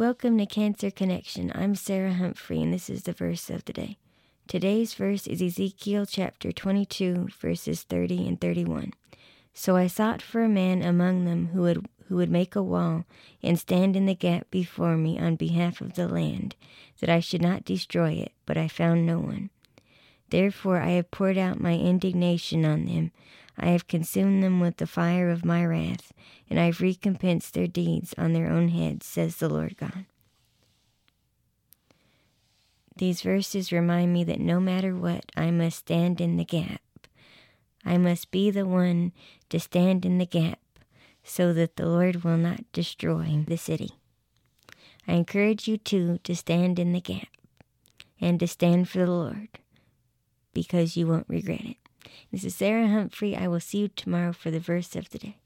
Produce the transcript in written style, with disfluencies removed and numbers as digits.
Welcome to Cancer Connection. I'm Sarah Humphrey, and this is the verse of the day. Today's verse is Ezekiel chapter 22, verses 30 and 31. So I sought for a man among them who would make a wall and stand in the gap before me on behalf of the land, that I should not destroy it, but I found no one. Therefore I have poured out my indignation on them. I have consumed them with the fire of my wrath, and I have recompensed their deeds on their own heads, says the Lord God. These verses remind me that no matter what, I must stand in the gap. I must be the one to stand in the gap so that the Lord will not destroy the city. I encourage you too to stand in the gap and to stand for the Lord, because you won't regret it. This is Sarah Humphrey. I will see you tomorrow for the verse of the day.